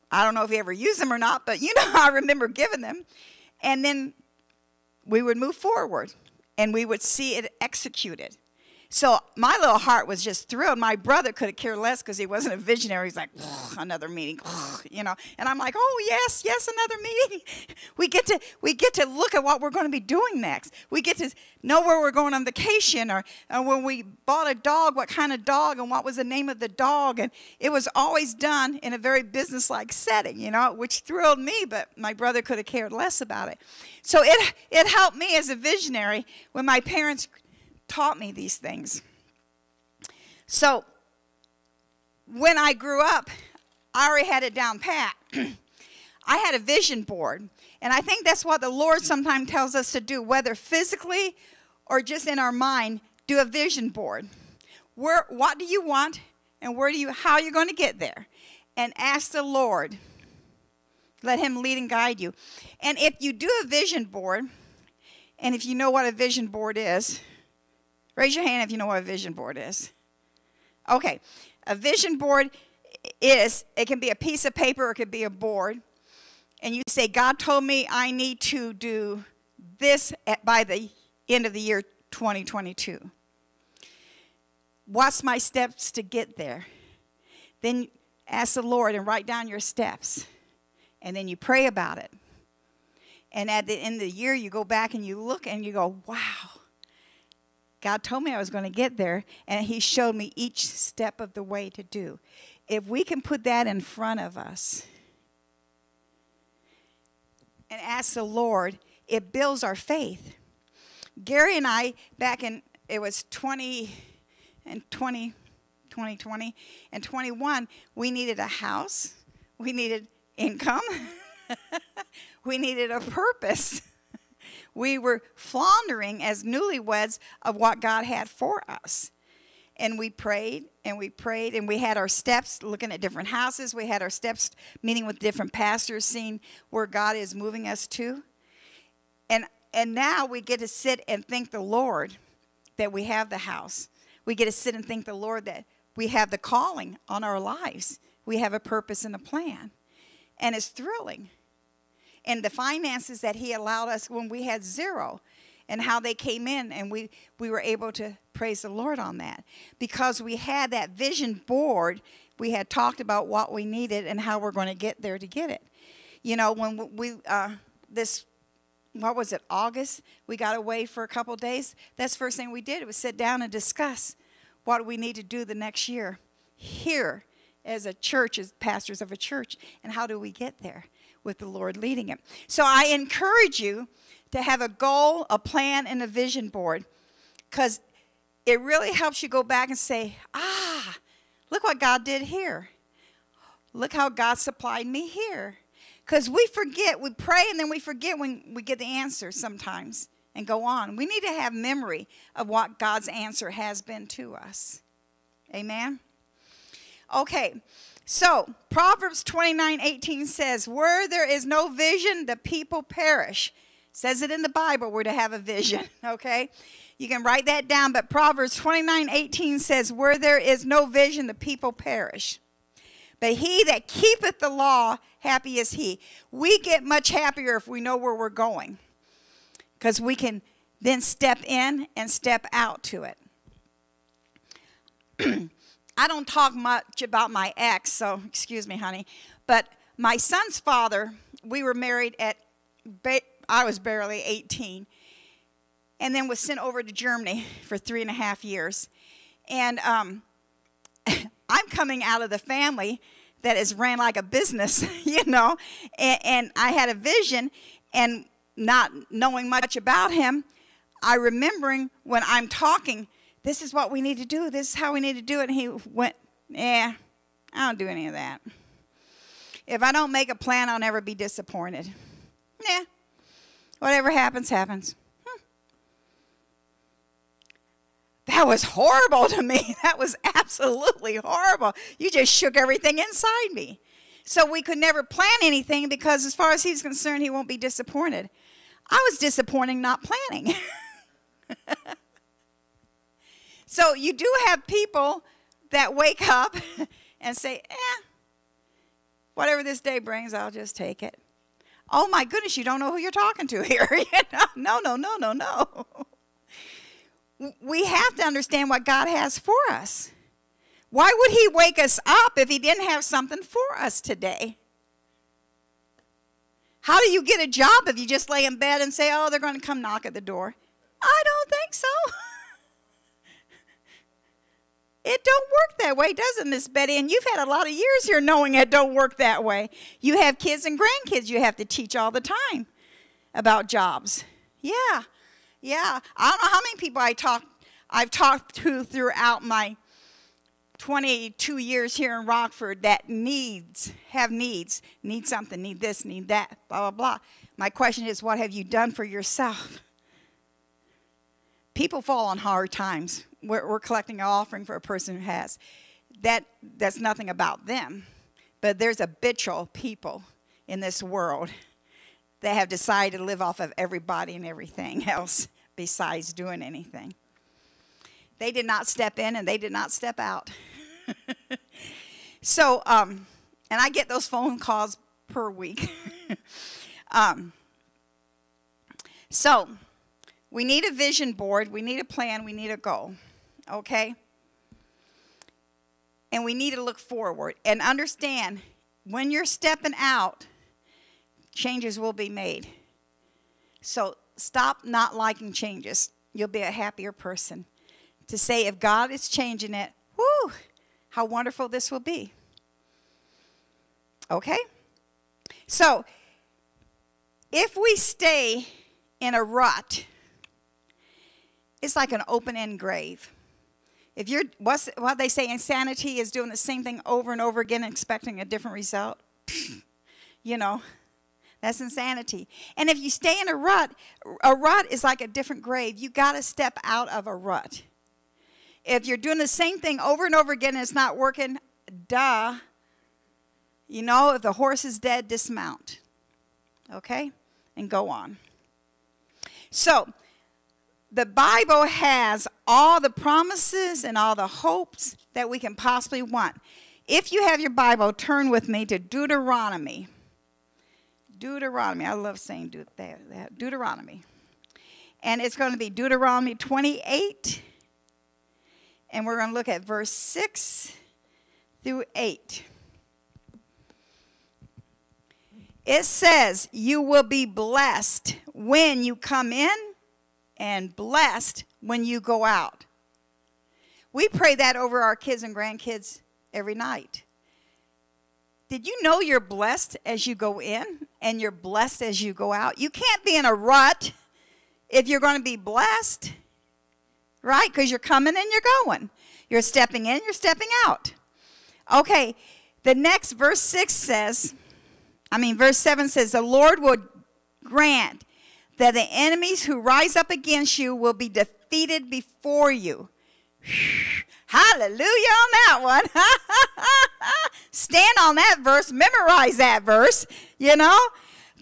I don't know if he ever used them or not, but, you know, I remember giving them. And then we would move forward, and we would see it executed. So my little heart was just thrilled. My brother could have cared less because he wasn't a visionary. He's like, another meeting, you know. And I'm like, oh, yes, yes, another meeting. We get to, we get to look at what we're going to be doing next. We get to know where we're going on vacation, or, or when we bought a dog, what kind of dog and what was the name of the dog. And it was always done in a very business-like setting, you know, which thrilled me, but my brother could have cared less about it. So it, it helped me as a visionary when my parents taught me these things. So when I grew up, I already had it down pat. I had a vision board, and I think that's what the Lord sometimes tells us to do, whether physically or just in our mind. Do a vision board. Where, what do you want, and where do you, how you're going to get there? And ask the Lord. Let him lead and guide you. And if you do a vision board, and if you know what a vision board is, raise your hand if you know what a vision board is. Okay, a vision board is, it can be a piece of paper or it could be a board. And you say, God told me I need to do this at, by the end of the year twenty twenty-two. What's my steps to get there? Then ask the Lord and write down your steps. And then you pray about it. And at the end of the year, you go back and you look and you go, wow. God told me I was going to get there, and he showed me each step of the way to do. If we can put that in front of us and ask the Lord, it builds our faith. Gary and I, back in, it was twenty and twenty, twenty twenty and twenty-one, we needed a house, we needed income, we needed a purpose. We were floundering as newlyweds of what God had for us. And we prayed, and we prayed, and we had our steps looking at different houses. We had our steps meeting with different pastors, seeing where God is moving us to. And, and now we get to sit and thank the Lord that we have the house. We get to sit and thank the Lord that we have the calling on our lives. We have a purpose and a plan. And it's thrilling. And the finances that he allowed us when we had zero, and how they came in, and we, we were able to praise the Lord on that. Because we had that vision board, we had talked about what we needed and how we're going to get there to get it. You know, when we, uh, this, what was it, August, we got away for a couple days. That's the first thing we did, was sit down and discuss what we need to do the next year here as a church, as pastors of a church, and how do we get there? With the Lord leading it. So I encourage you to have a goal, a plan, and a vision board, because it really helps you go back and say, ah, look what God did here. Look how God supplied me here. Because we forget, we pray, and then we forget when we get the answer sometimes and go on. We need to have memory of what God's answer has been to us. Amen? Okay. So, Proverbs twenty-nine eighteen says, where there is no vision, the people perish. It says it in the Bible, we're to have a vision, okay? You can write that down, but Proverbs twenty-nine eighteen says, where there is no vision, the people perish. But he that keepeth the law, happy is he. We get much happier if we know where we're going, because we can then step in and step out to it. I don't talk much about my ex, so excuse me, honey. But my son's father, we were married at, ba I was barely eighteen, and then was sent over to Germany for three and a half years. And um, I'm coming out of the family that is ran like a business, you know. And, and I had a vision, and not knowing much about him, I remembering when I'm talking, this is what we need to do, this is how we need to do it. And he went, yeah, I don't do any of that. If I don't make a plan, I'll never be disappointed. Yeah, whatever happens, happens. Hmm. That was horrible to me. That was absolutely horrible. You just shook everything inside me. So we could never plan anything because as far as he's concerned, he won't be disappointed. I was disappointing not planning. So you do have people that wake up and say, eh, whatever this day brings, I'll just take it. Oh, my goodness, you don't know who you're talking to here. No, no, no, no, no. We have to understand what God has for us. Why would he wake us up if he didn't have something for us today? How do you get a job if you just lay in bed and say, oh, they're going to come knock at the door? I don't think so. It don't work that way, does it, Miss Betty? And you've had a lot of years here knowing it don't work that way. You have kids and grandkids you have to teach all the time about jobs. Yeah, yeah. I don't know how many people I talk, I've talked to throughout my twenty-two years here in Rockford that needs, have needs, need something, need this, need that, blah, blah, blah. My question is, what have you done for yourself? People fall on hard times. We're, we're collecting an offering for a person who has. That, that's nothing about them. But there's habitual people in this world that have decided to live off of everybody and everything else besides doing anything. They did not step in and they did not step out. So, um, and I get those phone calls per week. um, so, we need a vision board, we need a plan, we need a goal, okay? And we need to look forward and understand when you're stepping out, changes will be made. So, stop not liking changes. You'll be a happier person. To say, if God is changing it, whoo, how wonderful this will be. Okay? So, if we stay in a rut, it's like an open-end grave. If you're, what's, what they say, insanity is doing the same thing over and over again and expecting a different result. You know, that's insanity. And if you stay in a rut, a rut is like a different grave. You got to step out of a rut. If you're doing the same thing over and over again and it's not working, duh. You know, if the horse is dead, dismount. Okay? And go on. So, the Bible has all the promises and all the hopes that we can possibly want. If you have your Bible, turn with me to Deuteronomy. Deuteronomy. I love saying de that. Deuteronomy. And it's going to be Deuteronomy twenty-eight. And we're going to look at verse six through eight. It says, you will be blessed when you come in and blessed when you go out. We pray that over our kids and grandkids every night. Did you know you're blessed as you go in and you're blessed as you go out? You can't be in a rut if you're going to be blessed. Right? Because you're coming and you're going. You're stepping in, you're stepping out. Okay, the next verse six says, I mean verse seven says, the Lord will grant that the enemies who rise up against you will be defeated before you. Hallelujah on that one. Stand on that verse, memorize that verse, you know.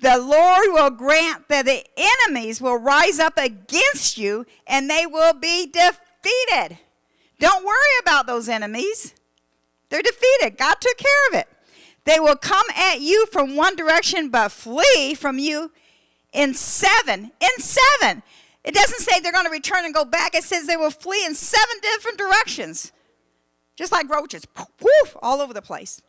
The Lord will grant that the enemies will rise up against you and they will be defeated. Don't worry about those enemies. They're defeated. God took care of it. They will come at you from one direction but flee from you in seven. In seven. It doesn't say they're going to return and go back. It says they will flee in seven different directions. Just like roaches, poof, poof, all over the place.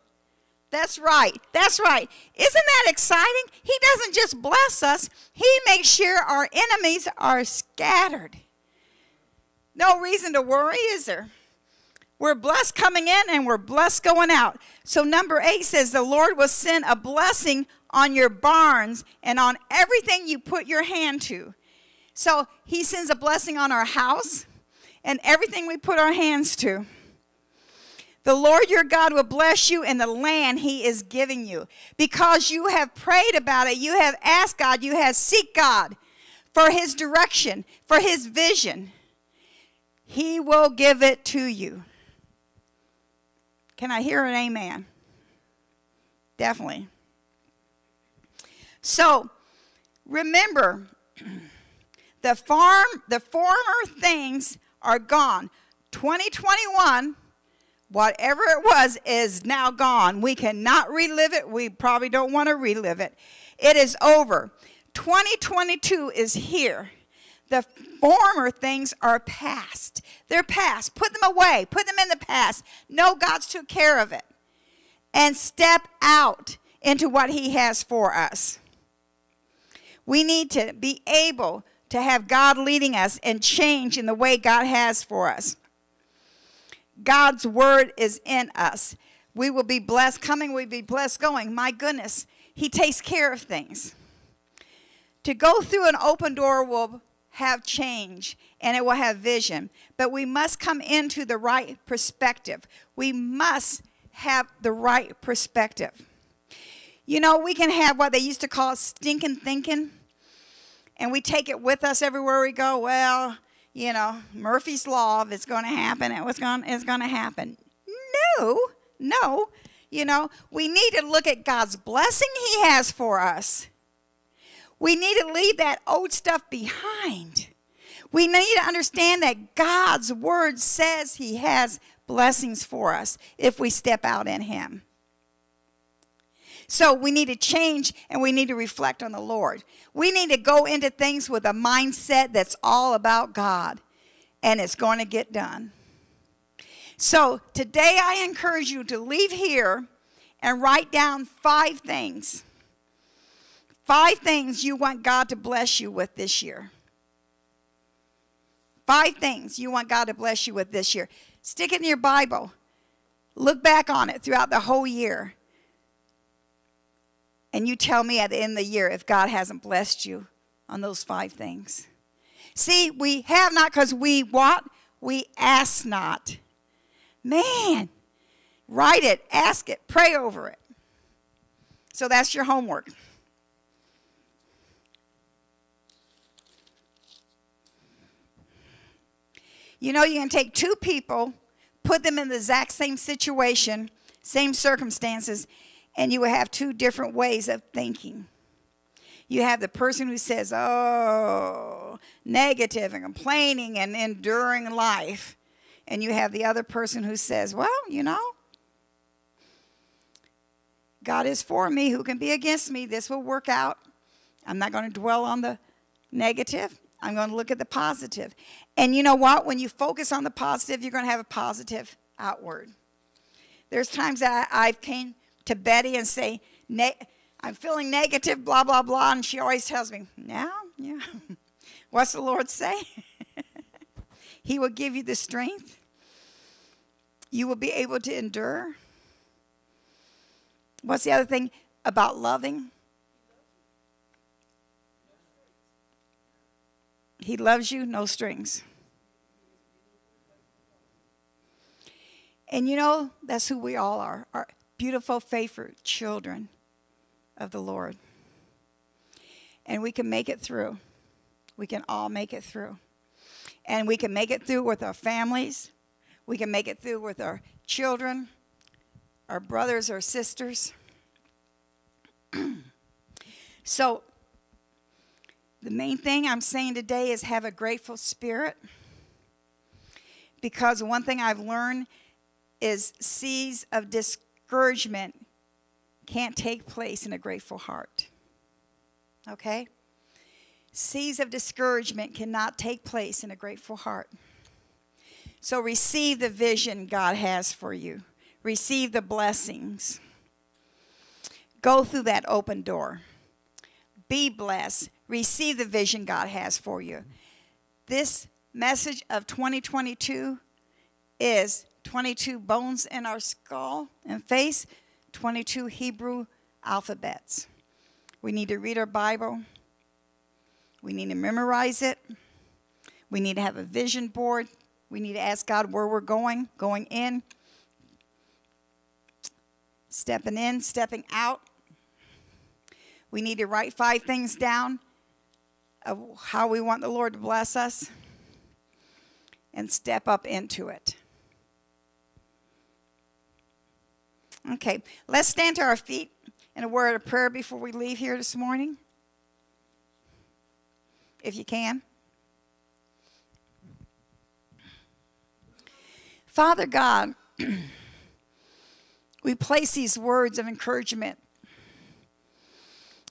That's right. That's right. Isn't that exciting? He doesn't just bless us. He makes sure our enemies are scattered. No reason to worry, is there? We're blessed coming in and we're blessed going out. So number eight says, the Lord will send a blessing on your barns and on everything you put your hand to. So he sends a blessing on our house and everything we put our hands to. The Lord your God will bless you in the land he is giving you. Because you have prayed about it, you have asked God, you have sought God for his direction, for his vision. He will give it to you. Can I hear an amen? Definitely. So, remember, the farm, the former things are gone. twenty twenty-one, whatever it was, is now gone. We cannot relive it. We probably don't want to relive it. It is over. twenty twenty-two is here. The former things are past. They're past. Put them away. Put them in the past. Know God's took care of it. And step out into what he has for us. We need to be able to have God leading us and change in the way God has for us. God's word is in us. We will be blessed coming. We'll be blessed going. My goodness, he takes care of things. To go through an open door will have change, and it will have vision. But we must come into the right perspective. We must have the right perspective. You know, we can have what they used to call stinking thinking, and we take it with us everywhere we go. Well, you know, Murphy's Law, if it's going to happen, it was going, it's going to happen. No, no. You know, we need to look at God's blessing he has for us. We need to leave that old stuff behind. We need to understand that God's word says he has blessings for us if we step out in him. So we need to change and we need to reflect on the Lord. We need to go into things with a mindset that's all about God, and it's going to get done. So today I encourage you to leave here and write down five things. Five things you want God to bless you with this year. Five things you want God to bless you with this year. Stick it in your Bible. Look back on it throughout the whole year. And you tell me at the end of the year if God hasn't blessed you on those five things. See, we have not because we what? We ask not. Man, write it, ask it, pray over it. So that's your homework. You know, you can take two people, put them in the exact same situation, same circumstances, and you will have two different ways of thinking. You have the person who says, oh, negative and complaining and enduring life. And you have the other person who says, well, you know, God is for me. Who can be against me? This will work out. I'm not going to dwell on the negative. I'm going to look at the positive. And you know what? When you focus on the positive, you're going to have a positive outward. There's times that I, I've came to Betty and say, I'm feeling negative, blah, blah, blah. And she always tells me, now, yeah. What's the Lord say? He will give you the strength. You will be able to endure. What's the other thing about loving? He loves you, no strings. And you know, that's who we all are, our beautiful, favorite children of the Lord. And we can make it through. We can all make it through. And we can make it through with our families. We can make it through with our children, our brothers, our sisters. So, the main thing I'm saying today is have a grateful spirit, because one thing I've learned is seas of discouragement can't take place in a grateful heart. Okay? Seas of discouragement cannot take place in a grateful heart. So receive the vision God has for you. Receive the blessings. Go through that open door. Be blessed. Receive the vision God has for you. This message of twenty twenty-two is twenty-two bones in our skull and face, twenty-two Hebrew alphabets. We need to read our Bible. We need to memorize it. We need to have a vision board. We need to ask God where we're going, going in, stepping in, stepping out. We need to write five things down of how we want the Lord to bless us and step up into it. Okay, let's stand to our feet in a word of prayer before we leave here this morning, if you can. Father God, we place these words of encouragement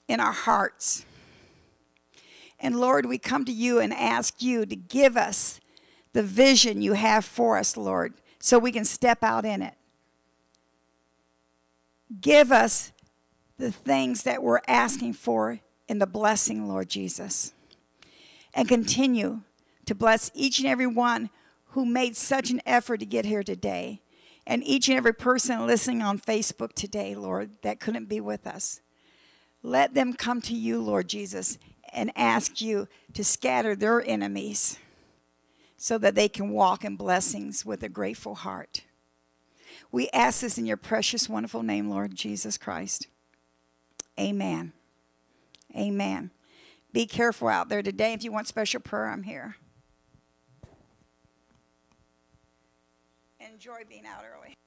in our hearts. And Lord, we come to you and ask you to give us the vision you have for us, Lord, so we can step out in it. Give us the things that we're asking for in the blessing, Lord Jesus. And continue to bless each and every one who made such an effort to get here today. And each and every person listening on Facebook today, Lord, that couldn't be with us. Let them come to you, Lord Jesus, and ask you to scatter their enemies so that they can walk in blessings with a grateful heart. We ask this in your precious, wonderful name, Lord Jesus Christ. Amen. Amen. Be careful out there today. If you want special prayer, I'm here. Enjoy being out early.